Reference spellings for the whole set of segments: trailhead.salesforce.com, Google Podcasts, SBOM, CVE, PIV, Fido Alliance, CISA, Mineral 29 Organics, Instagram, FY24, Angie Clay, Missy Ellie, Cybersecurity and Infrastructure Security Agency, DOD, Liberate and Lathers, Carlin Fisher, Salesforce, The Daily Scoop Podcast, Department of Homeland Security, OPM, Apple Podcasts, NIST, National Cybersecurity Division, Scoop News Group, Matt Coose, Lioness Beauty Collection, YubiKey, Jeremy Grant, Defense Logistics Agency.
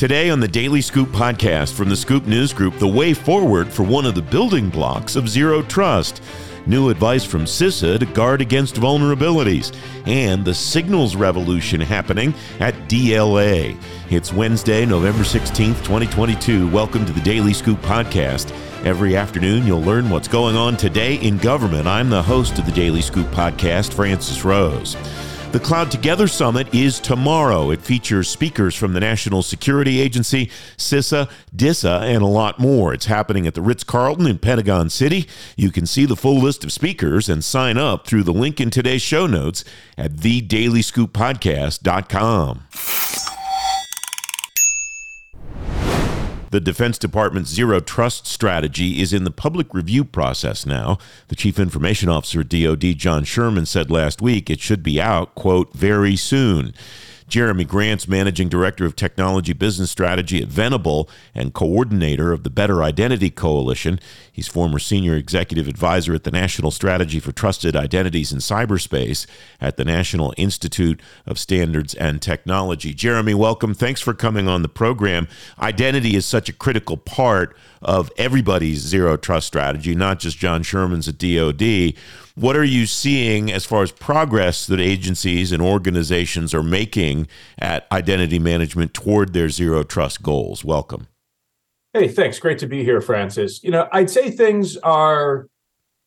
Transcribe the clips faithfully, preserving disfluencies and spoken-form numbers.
Today on the Daily Scoop Podcast from the Scoop News Group, the way forward for one of the building blocks of zero trust, new advice from CISA to guard against vulnerabilities, and the signals revolution happening at D L A. It's Wednesday, November sixteenth, twenty twenty-two. Welcome to the Daily Scoop Podcast. Every afternoon, you'll learn what's going on today in government. I'm the host of the Daily Scoop Podcast, Francis Rose. The Cloud Together Summit is tomorrow. It features speakers from the National Security Agency, CISA, DISA, and a lot more. It's happening at the Ritz-Carlton in Pentagon City. You can see the full list of speakers and sign up through the link in today's show notes at the daily scoop podcast dot com. The Defense Department's Zero Trust strategy is in the public review process now. The Chief Information Officer at D O D, John Sherman, said last week it should be out, quote, very soon. Jeremy Grant's Managing Director of Technology Business Strategy at Venable and coordinator of the Better Identity Coalition. He's former Senior Executive Advisor at the National Strategy for Trusted Identities in Cyberspace at the National Institute of Standards and Technology. Jeremy, welcome. Thanks for coming on the program. Identity is such a critical part of everybody's zero trust strategy, not just John Sherman's at D O D. What are you seeing as far as progress that agencies and organizations are making at identity management toward their zero trust goals? Welcome. Hey, thanks. Great to be here, Francis. You know, I'd say things are,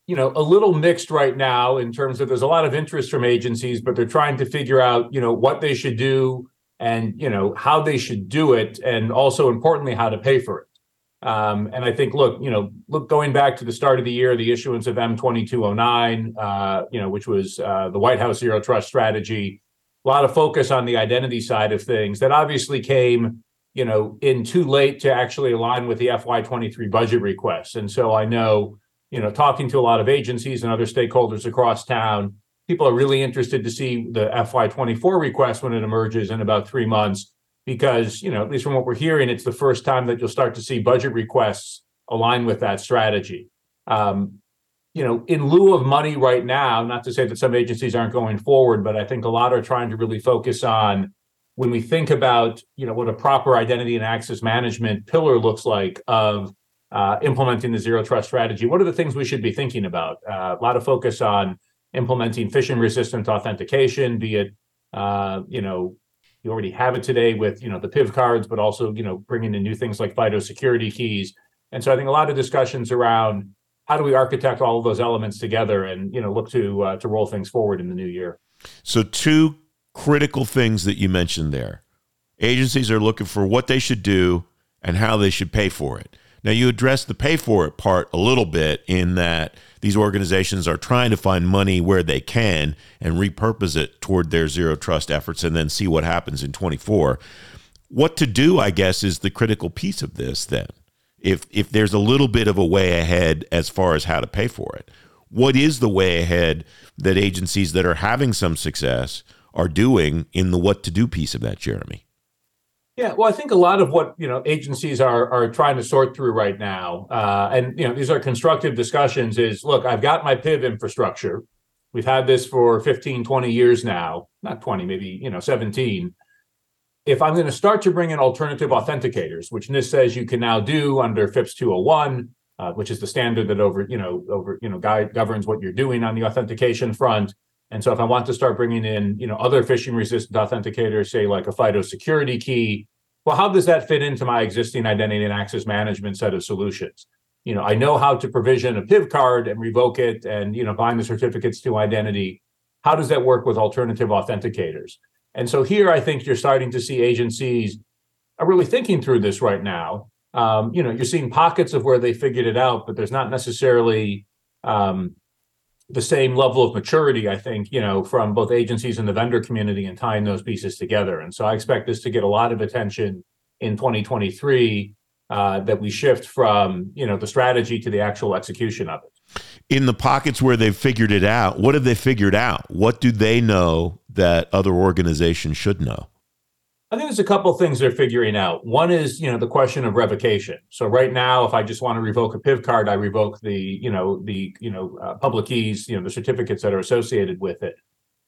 you know, a little mixed right now in terms of there's a lot of interest from agencies, but they're trying to figure out, you know, what they should do and, you know, how they should do it. And also importantly, how to pay for it. Um, and I think, look, you know, look, going back to the start of the year, the issuance of M twenty-two oh nine, uh, you know, which was uh, the White House Zero Trust strategy, a lot of focus on the identity side of things that obviously came, you know, in too late to actually align with the F Y twenty-three budget requests. And so I know, you know, talking to a lot of agencies and other stakeholders across town, people are really interested to see the F Y twenty-four request when it emerges in about three months. Because, you know, at least from what we're hearing, it's the first time that you'll start to see budget requests align with that strategy. Um, you know, in lieu of money right now, not to say that some agencies aren't going forward, but I think a lot are trying to really focus on when we think about, you know, what a proper identity and access management pillar looks like of uh, implementing the zero trust strategy. What are the things we should be thinking about? Uh, a lot of focus on implementing phishing resistant authentication, be it, uh, you know, you already have it today with, you know, the P I V cards, but also, you know, bringing in new things like FIDO security keys. And so I think a lot of discussions around how do we architect all of those elements together and, you know, look to uh, to roll things forward in the new year. So two critical things that you mentioned there. Agencies are looking for what they should do and how they should pay for it. Now, you addressed the pay for it part a little bit in that these organizations are trying to find money where they can and repurpose it toward their zero trust efforts and then see what happens in twenty-four. What to do, I guess, is the critical piece of this then. If if there's a little bit of a way ahead as far as how to pay for it, what is the way ahead that agencies that are having some success are doing in the what to do piece of that, Jeremy? Yeah, well, I think a lot of what, you know, agencies are are trying to sort through right now, uh, and, you know, these are constructive discussions, is, look, I've got my P I V infrastructure. We've had this for fifteen, twenty years now, not twenty, maybe, you know, seventeen. If I'm going to start to bring in alternative authenticators, which NIST says you can now do under FIPS two oh one, uh, which is the standard that over, you know, over, you know, guide, governs what you're doing on the authentication front. And so if I want to start bringing in, you know, other phishing resistant authenticators, say like a FIDO security key, well, how does that fit into my existing identity and access management set of solutions? You know, I know how to provision a P I V card and revoke it and, you know, bind the certificates to identity. How does that work with alternative authenticators? And so here, I think you're starting to see agencies are really thinking through this right now. Um, you know, you're seeing pockets of where they figured it out, but there's not necessarily, um, the same level of maturity, I think, you know, from both agencies and the vendor community and tying those pieces together. And so I expect this to get a lot of attention in twenty twenty-three, uh, that we shift from, you know, the strategy to the actual execution of it. In the pockets where they've figured it out, what have they figured out? What do they know that other organizations should know? I think there's a couple of things they're figuring out. One is, you know, the question of revocation. So right now, if I just want to revoke a P I V card, I revoke the, you know, the, you know, uh, public keys, you know, the certificates that are associated with it.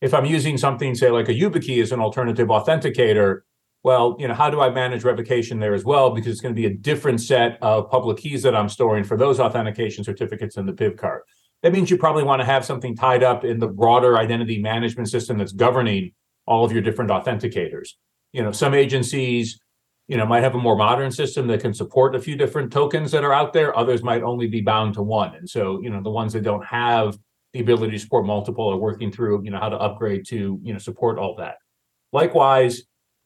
If I'm using something, say like a YubiKey as an alternative authenticator, well, you know, how do I manage revocation there as well? Because it's going to be a different set of public keys that I'm storing for those authentication certificates in the P I V card. That means you probably want to have something tied up in the broader identity management system that's governing all of your different authenticators. You know, some agencies, you know, might have a more modern system that can support a few different tokens that are out there. Others might only be bound to one. And so, you know, the ones that don't have the ability to support multiple are working through, you know, how to upgrade to, you know, support all that. Likewise,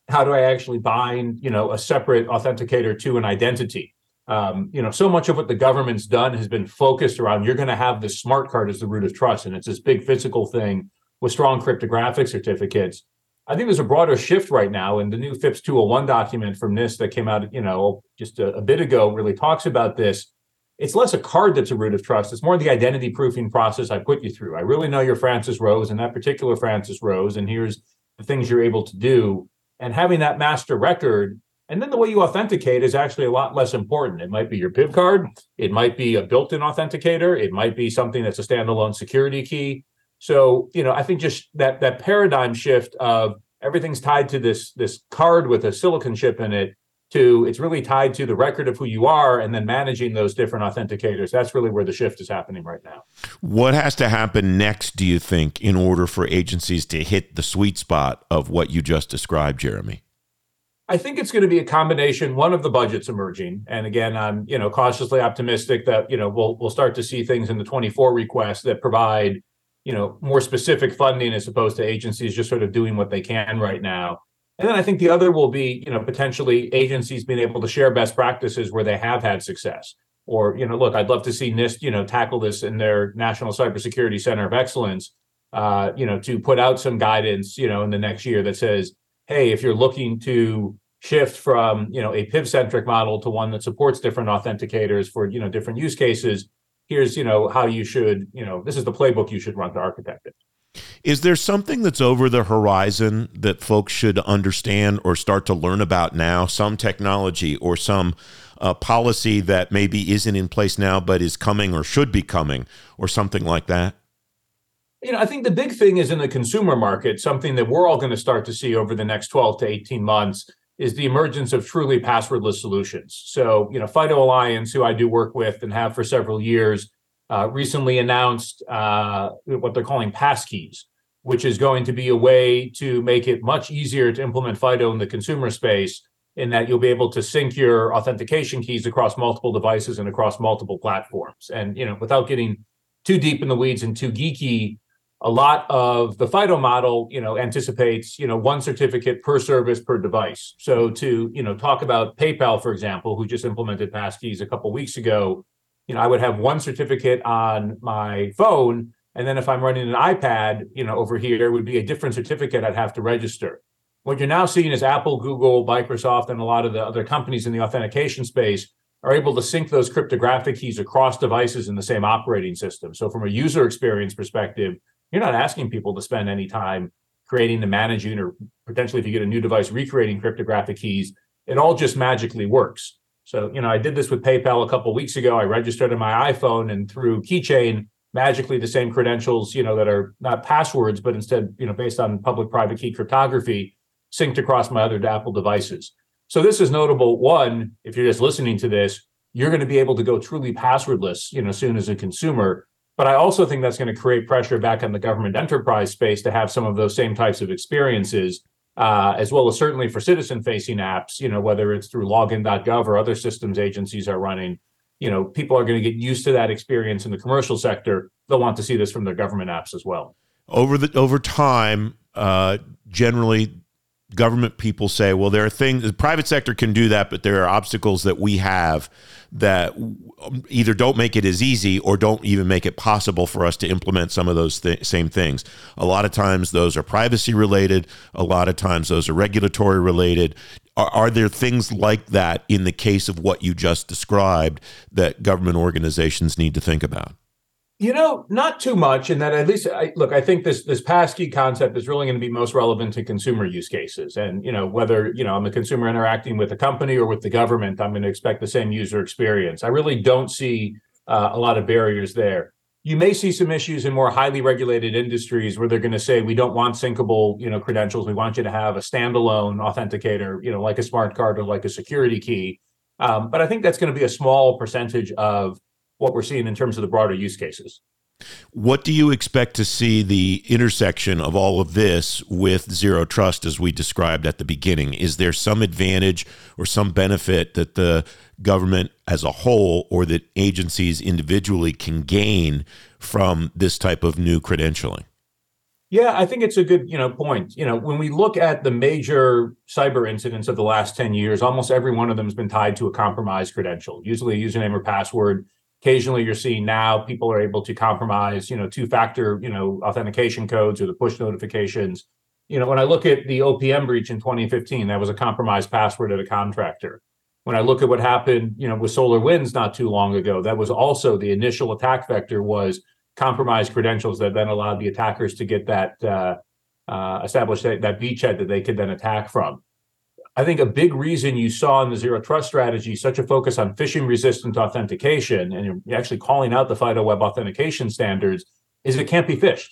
how do I actually bind, you know, a separate authenticator to an identity? Um, you know, so much of what the government's done has been focused around, you're going to have the smart card as the root of trust. And it's this big physical thing with strong cryptographic certificates. I think there's a broader shift right now, and the new FIPS two oh one document from NIST that came out, you know, just a, a bit ago really talks about this. It's less a card that's a root of trust. It's more the identity proofing process I put you through. I really know you're Francis Rose, and that particular Francis Rose, and here's the things you're able to do. And having that master record, and then the way you authenticate is actually a lot less important. It might be your P I V card. It might be a built-in authenticator. It might be something that's a standalone security key. So, you know, I think just that that paradigm shift of everything's tied to this, this card with a silicon chip in it to it's really tied to the record of who you are and then managing those different authenticators. That's really where the shift is happening right now. What has to happen next, do you think, in order for agencies to hit the sweet spot of what you just described, Jeremy? I think it's going to be a combination, one of the budgets emerging. And again, I'm, you know, cautiously optimistic that, you know, we'll we'll start to see things in the twenty-four request that provide, you know, more specific funding as opposed to agencies just sort of doing what they can right now. And then I think the other will be, you know, potentially agencies being able to share best practices where they have had success. Or, you know, look, I'd love to see NIST, you know, tackle this in their National Cybersecurity Center of Excellence, uh, you know, to put out some guidance, you know, in the next year that says, hey, if you're looking to shift from, you know, a P I V-centric model to one that supports different authenticators for, you know, different use cases, here's, you know, how you should, you know, this is the playbook you should run to architect it. Is there something that's over the horizon that folks should understand or start to learn about now, some technology or some uh, policy that maybe isn't in place now but is coming or should be coming or something like that? You know, I think the big thing is in the consumer market, something that we're all going to start to see over the next twelve to eighteen months is the emergence of truly passwordless solutions. So, you know, FIDO Alliance, who I do work with and have for several years, uh, recently announced uh, what they're calling Passkeys, which is going to be a way to make it much easier to implement FIDO in the consumer space in that you'll be able to sync your authentication keys across multiple devices and across multiple platforms. And, you know, without getting too deep in the weeds and too geeky, a lot of the FIDO model, you know, anticipates, you know, one certificate per service per device. So to, you know, talk about PayPal, for example, who just implemented passkeys a couple of weeks ago, you know, I would have one certificate on my phone. And then if I'm running an iPad, you know, over here, it would be a different certificate I'd have to register. What you're now seeing is Apple, Google, Microsoft, and a lot of the other companies in the authentication space are able to sync those cryptographic keys across devices in the same operating system. So from a user experience perspective, you're not asking people to spend any time creating and managing, or potentially if you get a new device, recreating cryptographic keys. It all just magically works. So, you know, I did this with PayPal a couple of weeks ago. I registered on my iPhone, and through Keychain, magically the same credentials, you know, that are not passwords, but instead, you know, based on public-private key cryptography, synced across my other Apple devices. So this is notable. One, if you're just listening to this, you're going to be able to go truly passwordless, you know, soon as a consumer. But I also think that's going to create pressure back on the government enterprise space to have some of those same types of experiences, uh, as well as certainly for citizen-facing apps, you know, whether it's through login dot gov or other systems agencies are running, you know, people are going to get used to that experience in the commercial sector. They'll want to see this from their government apps as well. Over the over time, uh, generally, government people say, well, there are things, the private sector can do that, but there are obstacles that we have that either don't make it as easy or don't even make it possible for us to implement some of those th- same things. A lot of times those are privacy related. A lot of times those are regulatory related. Are, are there things like that in the case of what you just described that government organizations need to think about? You know, not too much, and that at least, I, look, I think this this passkey concept is really going to be most relevant to consumer use cases. And, you know, whether, you know, I'm a consumer interacting with a company or with the government, I'm going to expect the same user experience. I really don't see uh, a lot of barriers there. you may see some issues in more highly regulated industries where they're going to say, we don't want syncable, you know, credentials. We want you to have a standalone authenticator, you know, like a smart card or like a security key. Um, but I think that's going to be a small percentage of what we're seeing in terms of the broader use cases. What do you expect to see the intersection of all of this with zero trust, as we described at the beginning? Is there some advantage or some benefit that the government as a whole or that agencies individually can gain from this type of new credentialing? Yeah, I think it's a good, you know, point. You know, when we look at the major cyber incidents of the last ten years, almost every one of them has been tied to a compromised credential, usually a username or password. Occasionally, you're seeing now people are able to compromise, you know, two-factor, you know, authentication codes or the push notifications. You know, when I look at the O P M breach in twenty fifteen, that was a compromised password at a contractor. When I look at what happened, you know, with SolarWinds not too long ago, that was also the initial attack vector was compromised credentials that then allowed the attackers to get that uh, uh, established that, that beachhead that they could then attack from. I think a big reason you saw in the Zero Trust strategy such a focus on phishing-resistant authentication, and you're actually calling out the FIDO web authentication standards, is it can't be phished,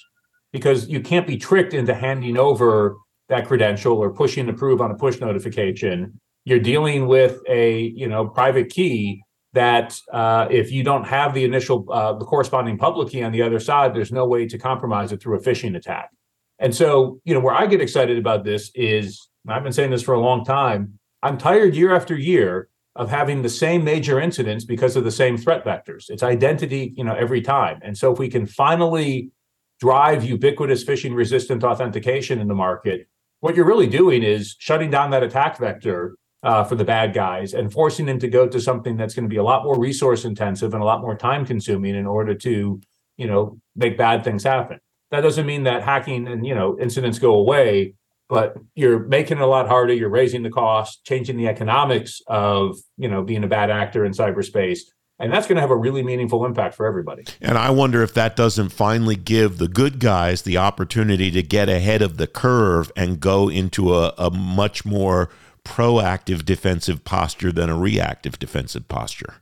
because you can't be tricked into handing over that credential or pushing approve on a push notification. You're dealing with a, you know, private key that uh, if you don't have the initial uh, the corresponding public key on the other side, there's no way to compromise it through a phishing attack. And so, you know, where I get excited about this is, and I've been saying this for a long time, I'm tired year after year of having the same major incidents because of the same threat vectors. It's identity, you know, every time. And so if we can finally drive ubiquitous phishing-resistant authentication in the market, what you're really doing is shutting down that attack vector uh, for the bad guys and forcing them to go to something that's going to be a lot more resource-intensive and a lot more time-consuming in order to, you know, make bad things happen. That doesn't mean that hacking and, you know, incidents go away, but you're making it a lot harder. You're raising the cost, changing the economics of, you know, being a bad actor in cyberspace. And that's going to have a really meaningful impact for everybody. And I wonder if that doesn't finally give the good guys the opportunity to get ahead of the curve and go into a, a much more proactive defensive posture than a reactive defensive posture.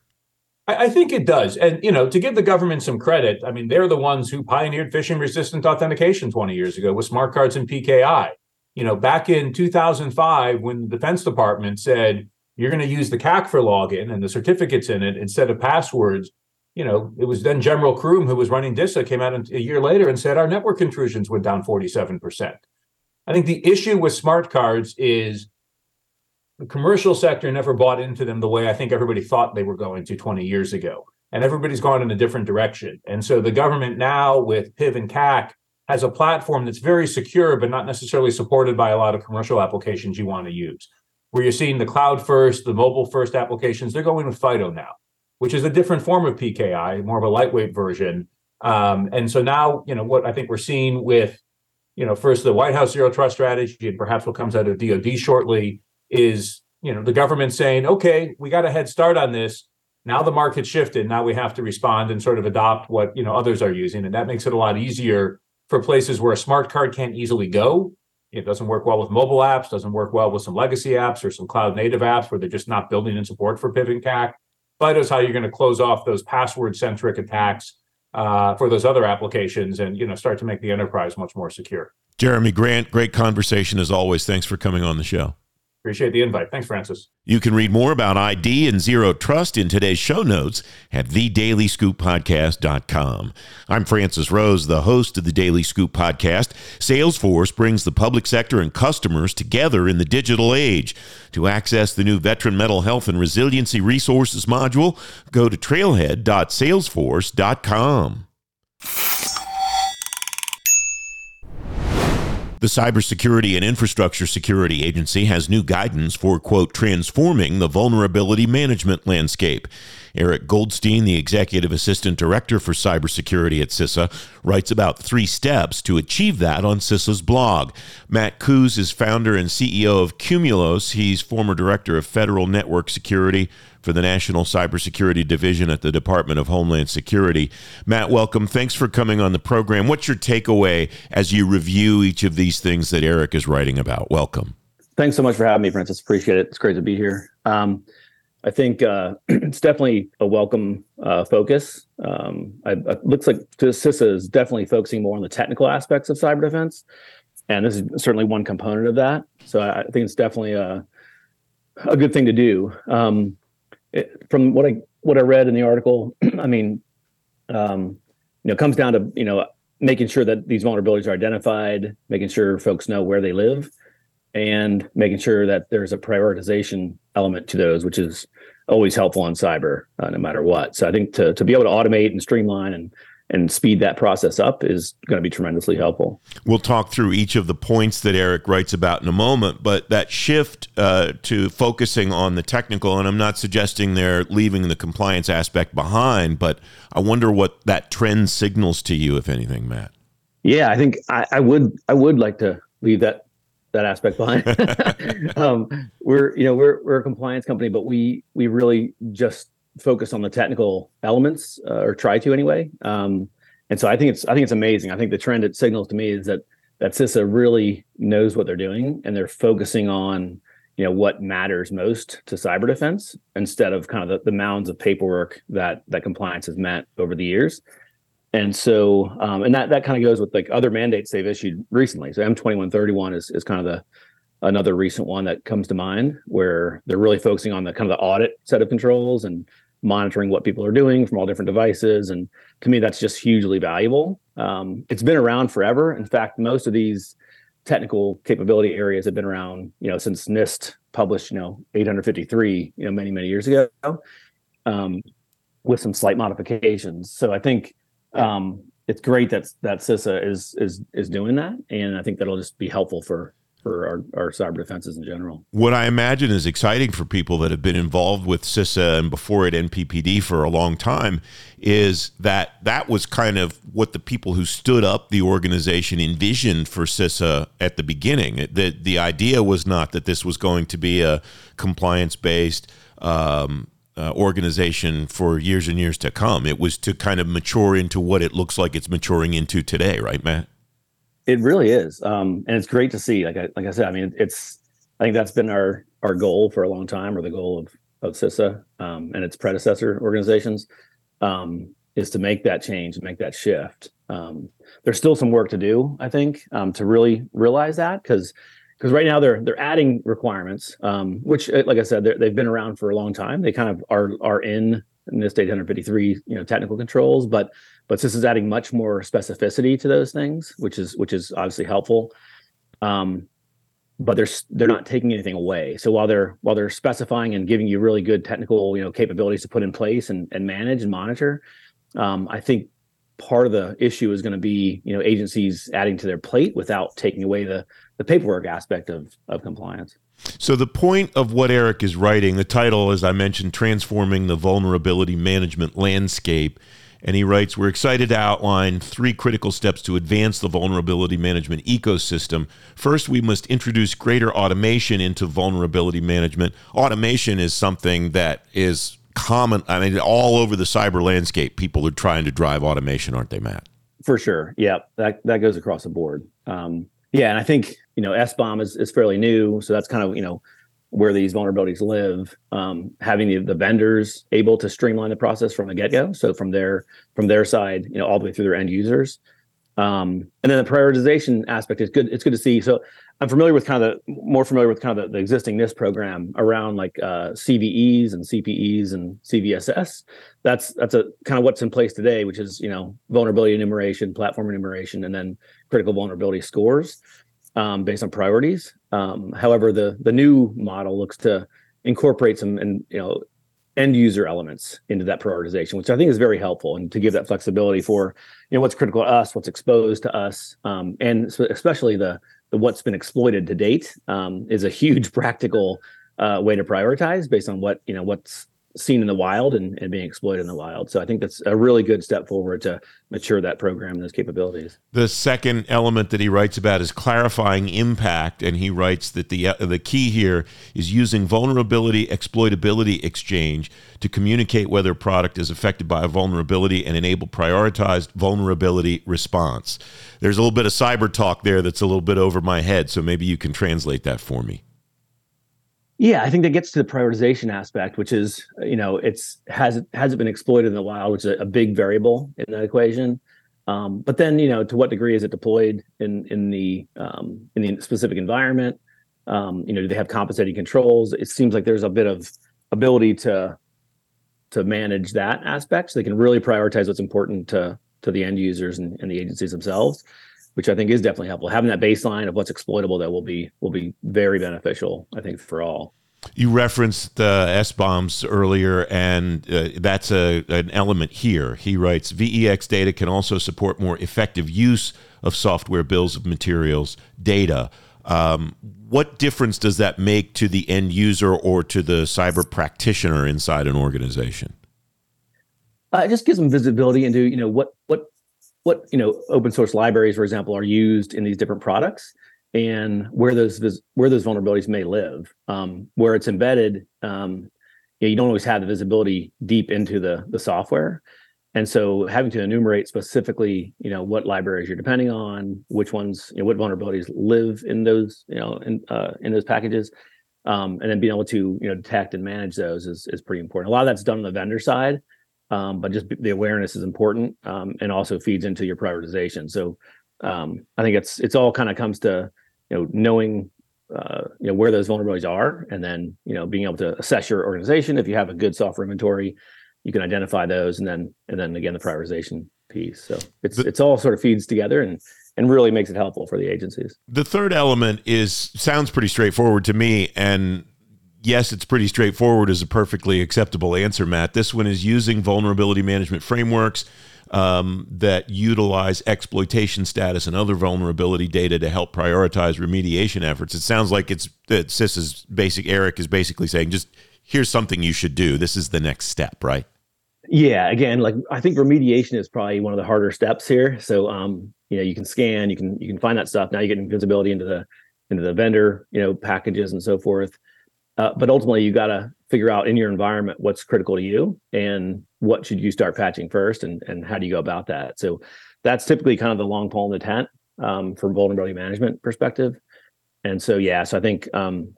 I think it does. And, you know, to give the government some credit, I mean, they're the ones who pioneered phishing-resistant authentication twenty years ago with smart cards and P K I. You know, back in two thousand five, when the Defense Department said, you're going to use the C A C for login and the certificates in it instead of passwords, you know, it was then General Kroom, who was running DISA, came out a year later and said, our network intrusions went down forty-seven percent. I think the issue with smart cards is the commercial sector never bought into them the way I think everybody thought they were going to twenty years ago. And everybody's gone in a different direction. And so the government now with P I V and C A C has a platform that's very secure, but not necessarily supported by a lot of commercial applications you want to use. Where you're seeing the cloud first, the mobile first applications, they're going with FIDO now, which is a different form of P K I, more of a lightweight version. Um, and so now, you know, what I think we're seeing with, you know, first the White House Zero Trust strategy and perhaps what comes out of D O D shortly is, you know, the government saying, okay, we got a head start on this. Now the market shifted. Now we have to respond and sort of adopt what, you know, others are using. And that makes it a lot easier for places where a smart card can't easily go. It doesn't work well with mobile apps, doesn't work well with some legacy apps or some cloud native apps where they're just not building in support for P I V and C A C. But it's how you're going to close off those password centric attacks uh, for those other applications and, you know, start to make the enterprise much more secure. Jeremy Grant, great conversation as always. Thanks for coming on the show. Appreciate the invite. Thanks, Francis. You can read more about I D and Zero Trust in today's show notes at the daily scoop podcast dot com. I'm Francis Rose, the host of The Daily Scoop Podcast. Salesforce brings the public sector and customers together in the digital age. To access the new Veteran Mental Health and Resiliency Resources module, go to trailhead dot salesforce dot com. The Cybersecurity and Infrastructure Security Agency has new guidance for, quote, transforming the vulnerability management landscape. Eric Goldstein, the Executive Assistant Director for Cybersecurity at CISA, writes about three steps to achieve that on CISA's blog. Matt Coose is founder and C E O of Cumulos. He's former Director of Federal Network Security for the National Cybersecurity Division at the Department of Homeland Security. Matt, welcome. Thanks for coming on the program. What's your takeaway as you review each of these things that Eric is writing about? Welcome. Thanks so much for having me, Francis. Appreciate it. It's great to be here. Um, I think uh, it's definitely a welcome uh, focus. Um, I, it looks like CISA is definitely focusing more on the technical aspects of cyber defense, and this is certainly one component of that. So I, I think it's definitely a, a good thing to do. Um, it, from what I what I read in the article, I mean, um, you know, it comes down to you know making sure that these vulnerabilities are identified, making sure folks know where they live, and making sure that there's a prioritization element to those, which is always helpful on cyber, uh, no matter what. So I think to to be able to automate and streamline and and speed that process up is going to be tremendously helpful. We'll talk through each of the points that Eric writes about in a moment, but that shift uh, to focusing on the technical, and I'm not suggesting they're leaving the compliance aspect behind, but I wonder what that trend signals to you, if anything, Matt. Yeah, I think I, I would I would like to leave that that aspect behind. um, we're, you know, we're, we're a compliance company, but we, we really just focus on the technical elements, uh, or try to anyway. Um, and so I think it's, I think it's amazing. I think the trend it signals to me is that, that CISA really knows what they're doing, and they're focusing on, you know, what matters most to cyber defense instead of kind of the, the mounds of paperwork that, that compliance has meant over the years. And so, um, and that, that kind of goes with like other mandates they've issued recently. So M twenty-one thirty-one is, is kind of the another recent one that comes to mind, where they're really focusing on the kind of the audit set of controls and monitoring what people are doing from all different devices. And to me, that's just hugely valuable. Um, it's been around forever. In fact, most of these technical capability areas have been around, you know, since NIST published, you know, eight fifty-three, you know, many, many years ago, um, with some slight modifications. So I think, Um, it's great that that CISA is is is doing that, and I think that'll just be helpful for for our, our cyber defenses in general. What I imagine is exciting for people that have been involved with CISA and before it N P P D for a long time is that that was kind of what the people who stood up the organization envisioned for CISA at the beginning. The, the idea was not that this was going to be a compliance-based um Uh, organization for years and years to come. It was to kind of mature into what it looks like it's maturing into today, right, Matt? It really is, um, and it's great to see. Like I, like I said, I mean, it's. I think that's been our our goal for a long time, or the goal of of CISA um, and its predecessor organizations, um, is to make that change and make that shift. Um, there's still some work to do, I think, um, to really realize that, because. Because right now they're they're adding requirements, um, which, like I said, they've been around for a long time. They kind of are are in NIST eight fifty-three, you know, technical controls, but but this is adding much more specificity to those things, which is which is obviously helpful. Um, but they're they're not taking anything away. So while they're while they're specifying and giving you really good technical, you know, capabilities to put in place and and manage and monitor, um, I think part of the issue is going to be, you know, agencies adding to their plate without taking away the the paperwork aspect of, of compliance. So the point of what Eric is writing, the title, as I mentioned, Transforming the Vulnerability Management Landscape. And he writes, we're excited to outline three critical steps to advance the vulnerability management ecosystem. First, we must introduce greater automation into vulnerability management. Automation is something that is common. I mean, all over the cyber landscape, people are trying to drive automation, aren't they, Matt? For sure. Yeah, that, that goes across the board. Um, yeah, and I think, you know, S B O M is, is fairly new. So that's kind of, you know, where these vulnerabilities live, um, having the, the vendors able to streamline the process from the get-go. So from their from their side, you know, all the way through their end users. Um, and then the prioritization aspect is good. It's good to see. So I'm familiar with kind of the more familiar with kind of the, the existing NIST program around like uh, C V Es and C P Es and C V S S. That's that's a kind of what's in place today, which is, you know, vulnerability enumeration, platform enumeration, and then critical vulnerability scores um, based on priorities. Um, however, the the new model looks to incorporate some and you know end user elements into that prioritization, which I think is very helpful, and to give that flexibility for, you know, what's critical to us, what's exposed to us, um, and so especially the, the what's been exploited to date um, is a huge practical uh, way to prioritize based on what, you know, what's seen in the wild and, and being exploited in the wild. So I think that's a really good step forward to mature that program and those capabilities. The second element that he writes about is clarifying impact. And he writes that the, uh, the key here is using vulnerability exploitability exchange to communicate whether a product is affected by a vulnerability and enable prioritized vulnerability response. There's a little bit of cyber talk there that's a little bit over my head. So maybe you can translate that for me. Yeah, I think that gets to the prioritization aspect, which is, you know, it's has hasn't been exploited in a while, which is a, a big variable in that equation. Um, but then, you know, to what degree is it deployed in in the um, in the specific environment? Um, you know, do they have compensating controls? It seems like there's a bit of ability to to manage that aspect, so they can really prioritize what's important to to the end users and, and the agencies themselves, which I think is definitely helpful. Having that baseline of what's exploitable that will be will be very beneficial, I think, for all. You referenced the S BOMs earlier, and uh, that's a an element here. He writes, V E X data can also support more effective use of software bills of materials data. Um, what difference does that make to the end user or to the cyber practitioner inside an organization? Uh, it just gives them visibility into, you know, what what what you know open source libraries, for example, are used in these different products, and where those where those vulnerabilities may live, um, where it's embedded. Um, you know, you don't always have the visibility deep into the the software, and so having to enumerate specifically, you know, what libraries you're depending on, which ones, you know, what vulnerabilities live in those, you know, in uh, in those packages, um, and then being able to, you know, detect and manage those is is pretty important. A lot of that's done on the vendor side, um, but just the awareness is important, um, and also feeds into your prioritization. So um, I think it's it's all kind of comes to, you know, knowing, uh, you know, where those vulnerabilities are, and then, you know, being able to assess your organization. If you have a good software inventory, you can identify those, and then, and then again, the prioritization piece. So it's, it's all sort of feeds together and, and really makes it helpful for the agencies. The third element is, sounds pretty straightforward to me. And yes, it's pretty straightforward is a perfectly acceptable answer, Matt. This one is using vulnerability management frameworks Um, that utilize exploitation status and other vulnerability data to help prioritize remediation efforts. It sounds like it's that C I S is basic. Eric is basically saying, just here's something you should do. This is the next step, right? Yeah. Again, like I think remediation is probably one of the harder steps here. So, um, you know, you can scan, you can you can find that stuff. Now you get visibility into the into the vendor, you know, packages and so forth. Uh, but ultimately, you got to figure out in your environment what's critical to you and what should you start patching first, and, and how do you go about that. So that's typically kind of the long pole in the tent um, from vulnerability management perspective. And so, yeah, so I think um,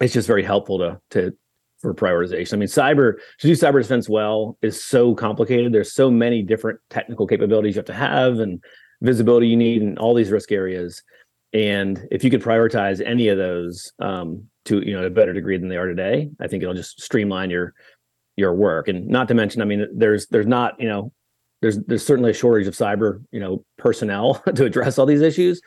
it's just very helpful to to for prioritization. I mean, cyber to do cyber defense well is so complicated. There's so many different technical capabilities you have to have and visibility you need and all these risk areas. And if you could prioritize any of those um, to, you know, a better degree than they are today, I think it'll just streamline your your work. And not to mention, I mean, there's there's not, you know, there's there's certainly a shortage of cyber, you know, personnel to address all these issues.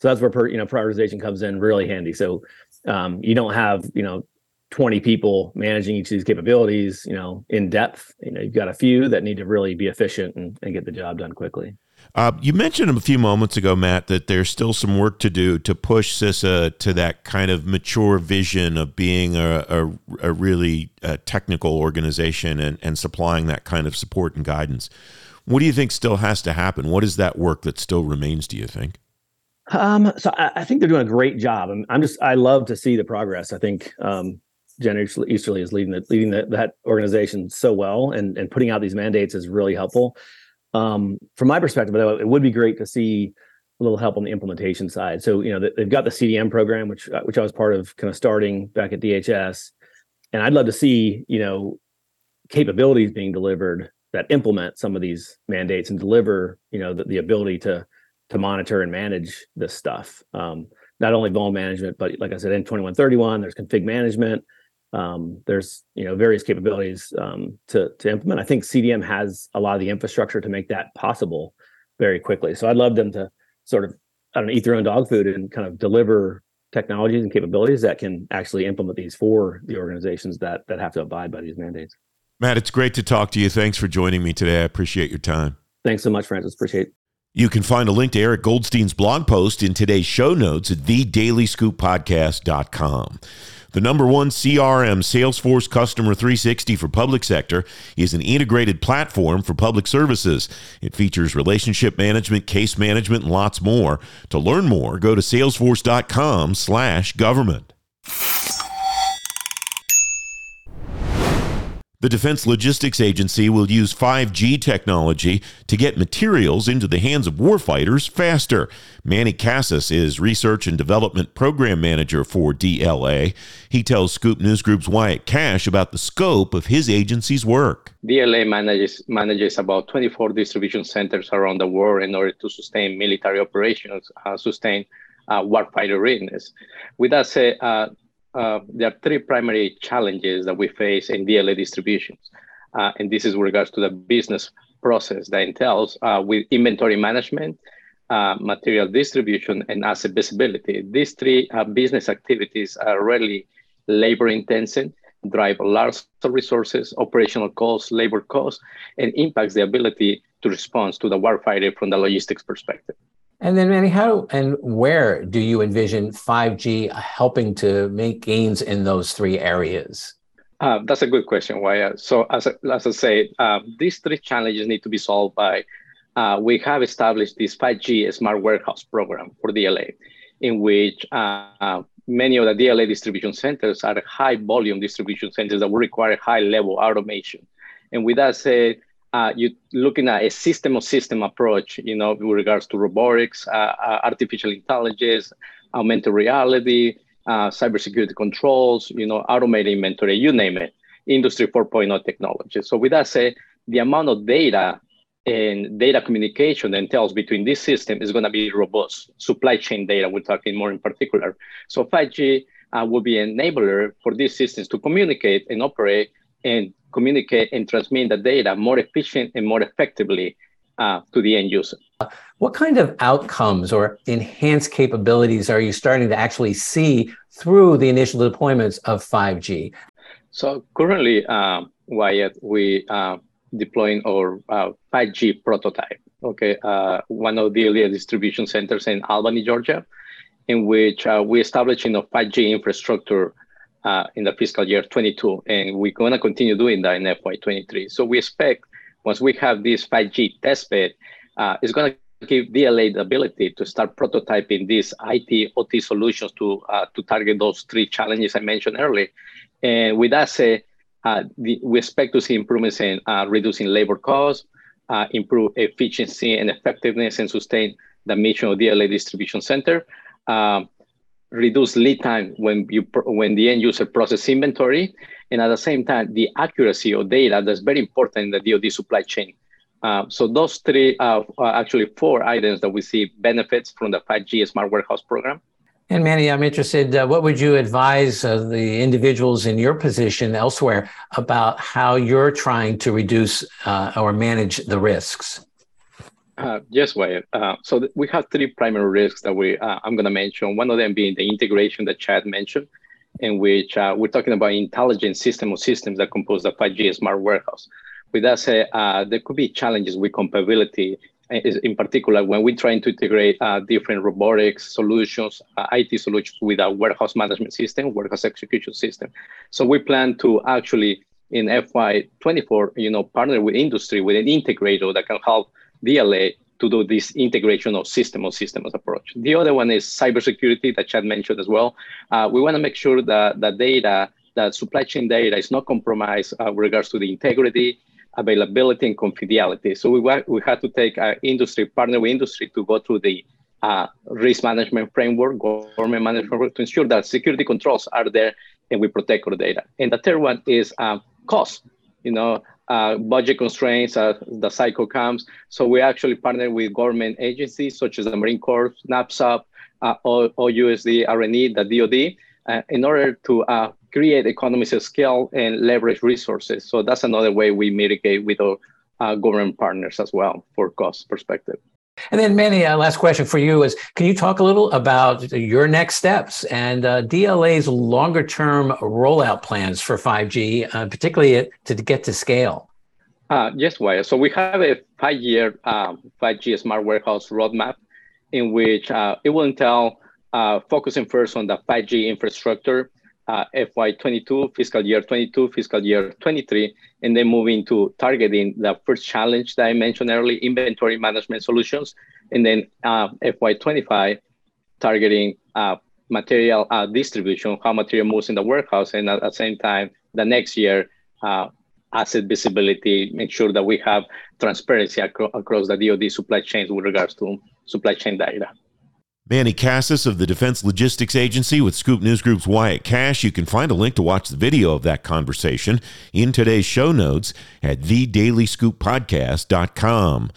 So that's where per, you know prioritization comes in really handy. So um, you don't have, you know, twenty people managing each of these capabilities, you know, in depth. You know, you've got a few that need to really be efficient and, and get the job done quickly. Uh, you mentioned a few moments ago, Matt, that there's still some work to do to push C I S A to that kind of mature vision of being a, a, a really uh, technical organization and, and supplying that kind of support and guidance. What do you think still has to happen? What is that work that still remains, do you think? Um, so I, I think they're doing a great job. And I'm just, I love to see the progress. I think um, Jen Easterly is leading, the, leading the, that organization so well, and, and putting out these mandates is really helpful. Um, from my perspective, though, it would be great to see a little help on the implementation side. So, you know, they've got the C D M program, which which I was part of kind of starting back at D H S. And I'd love to see, you know, capabilities being delivered that implement some of these mandates and deliver, you know, the, the ability to to monitor and manage this stuff. Um, not only vulnerability management, but like I said, in twenty-one thirty-one, there's config management. Um, there's, you know, various capabilities um, to, to implement. I think C D M has a lot of the infrastructure to make that possible very quickly. So I'd love them to sort of, I don't know, eat their own dog food and kind of deliver technologies and capabilities that can actually implement these for the organizations that that have to abide by these mandates. Matt, it's great to talk to you. Thanks for joining me today. I appreciate your time. Thanks so much, Francis. Appreciate it. You can find a link to Eric Goldstein's blog post in today's show notes at the daily scoop podcast dot com. The number one C R M, Salesforce Customer three sixty for public sector, is an integrated platform for public services. It features relationship management, case management, and lots more. To learn more, go to salesforce dot com slash government. The Defense Logistics Agency will use five G technology to get materials into the hands of warfighters faster. Manny Casas is Research and Development Program Manager for D L A. He tells Scoop News Group's Wyatt Cash about the scope of his agency's work. D L A manages, manages about twenty-four distribution centers around the world in order to sustain military operations, uh, sustain uh, warfighter readiness. With that said, uh, Uh, there are three primary challenges that we face in D L A distributions. Uh, and this is with regards to the business process that entails uh, with inventory management, uh, material distribution, and asset visibility. These three uh, business activities are really labor intensive, drive large resources, operational costs, labor costs, and impacts the ability to respond to the warfighter from the logistics perspective. And then, Manny, how and where do you envision five G helping to make gains in those three areas? Uh, that's a good question, Wyatt. So as, a, as I say, uh, these three challenges need to be solved by, uh, we have established this five G Smart Warehouse program for D L A, in which uh, uh, many of the D L A distribution centers are high volume distribution centers that will require high level automation. And with that said, Uh, you're looking at a system-of-system approach, you know, with regards to robotics, uh, uh, artificial intelligence, augmented reality, uh, cybersecurity controls, you know, automated inventory, you name it, Industry four point oh technology. So with that said, the amount of data and data communication that entails between this system is going to be robust. Supply chain data, we're talking more in particular. So five G uh, will be an enabler for these systems to communicate and operate and communicate and transmit the data more efficient and more effectively uh, to the end user. What kind of outcomes or enhanced capabilities are you starting to actually see through the initial deployments of five G? So currently, uh, Wyatt, we are deploying our uh, five G prototype, okay, uh, one of the earlier distribution centers in Albany, Georgia, in which uh, we're establishing a five G infrastructure Uh, in the fiscal year twenty-two, and we're going to continue doing that in F Y twenty-three. So we expect once we have this five G test bed, uh, it's going to give D L A the ability to start prototyping these I T O T solutions to uh, to target those three challenges I mentioned earlier. And with that said, uh, the, we expect to see improvements in uh, reducing labor costs, uh, improve efficiency and effectiveness, and sustain the mission of D L A distribution center. Um, reduce lead time when you when the end user process inventory, and at the same time, the accuracy of data that's very important in the D O D supply chain. Uh, so those three are actually four items that we see benefits from the five G Smart Warehouse program. And Manny, I'm interested, uh, what would you advise uh, the individuals in your position elsewhere about how you're trying to reduce uh, or manage the risks? Uh, yes, Wyatt. Uh, so th- we have three primary risks that we uh, I'm going to mention. One of them being the integration that Chad mentioned, in which uh, we're talking about intelligent system of systems that compose the five G Smart Warehouse. With that said, uh, there could be challenges with compatibility, in particular when we're trying to integrate uh, different robotics solutions, uh, I T solutions with our warehouse management system, warehouse execution system. So we plan to actually in F Y twenty-four, you know, partner with industry with an integrator that can help D L A to do this integration of system of systems approach. The other one is cybersecurity that Chad mentioned as well. Uh, we want to make sure that the data, that supply chain data is not compromised uh, with regards to the integrity, availability, and confidentiality. So we we had to take our industry, partner with industry to go through the uh, risk management framework, government management framework to ensure that security controls are there and we protect our data. And the third one is uh, cost. You know, uh, budget constraints, uh, the cycle comes. So we actually partner with government agencies such as the Marine Corps, NAPSOP, uh, O U S D, R and E, the D O D, uh, in order to uh, create economies of scale and leverage resources. So that's another way we mitigate with our uh, government partners as well for cost perspective. And then Manny, uh, last question for you is, can you talk a little about your next steps and uh, D L A's longer term rollout plans for five G, uh, particularly to get to scale? Uh, yes, Wyatt. So we have a five-year um, five G Smart Warehouse roadmap in which uh, it will entail uh, focusing first on the five G infrastructure, uh, F Y twenty-two, fiscal year twenty-two, fiscal year twenty-three, and then moving to targeting the first challenge that I mentioned earlier, inventory management solutions, and then uh, F Y twenty-five, targeting uh, material uh, distribution, how material moves in the warehouse, and at the same time, the next year, uh, asset visibility, make sure that we have transparency ac- across the D O D supply chains with regards to supply chain data. Manny Casas of the Defense Logistics Agency with Scoop News Group's Wyatt Cash. You can find a link to watch the video of that conversation in today's show notes at the daily scoop podcast dot com.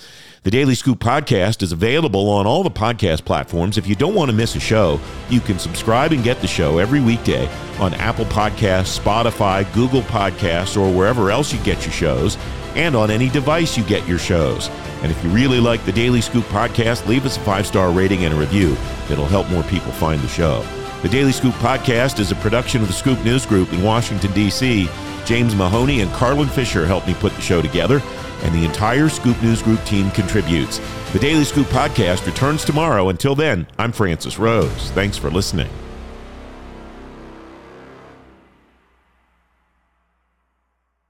The Daily Scoop Podcast is available on all the podcast platforms. If you don't want to miss a show, you can subscribe and get the show every weekday on Apple Podcasts, Spotify, Google Podcasts, or wherever else you get your shows, and on any device you get your shows. And if you really like the Daily Scoop Podcast, leave us a five-star rating and a review. It'll help more people find the show. The Daily Scoop Podcast is a production of the Scoop News Group in Washington, D C James Mahoney and Carlin Fisher helped me put the show together, and the entire Scoop News Group team contributes. The Daily Scoop Podcast returns tomorrow. Until then, I'm Francis Rose. Thanks for listening.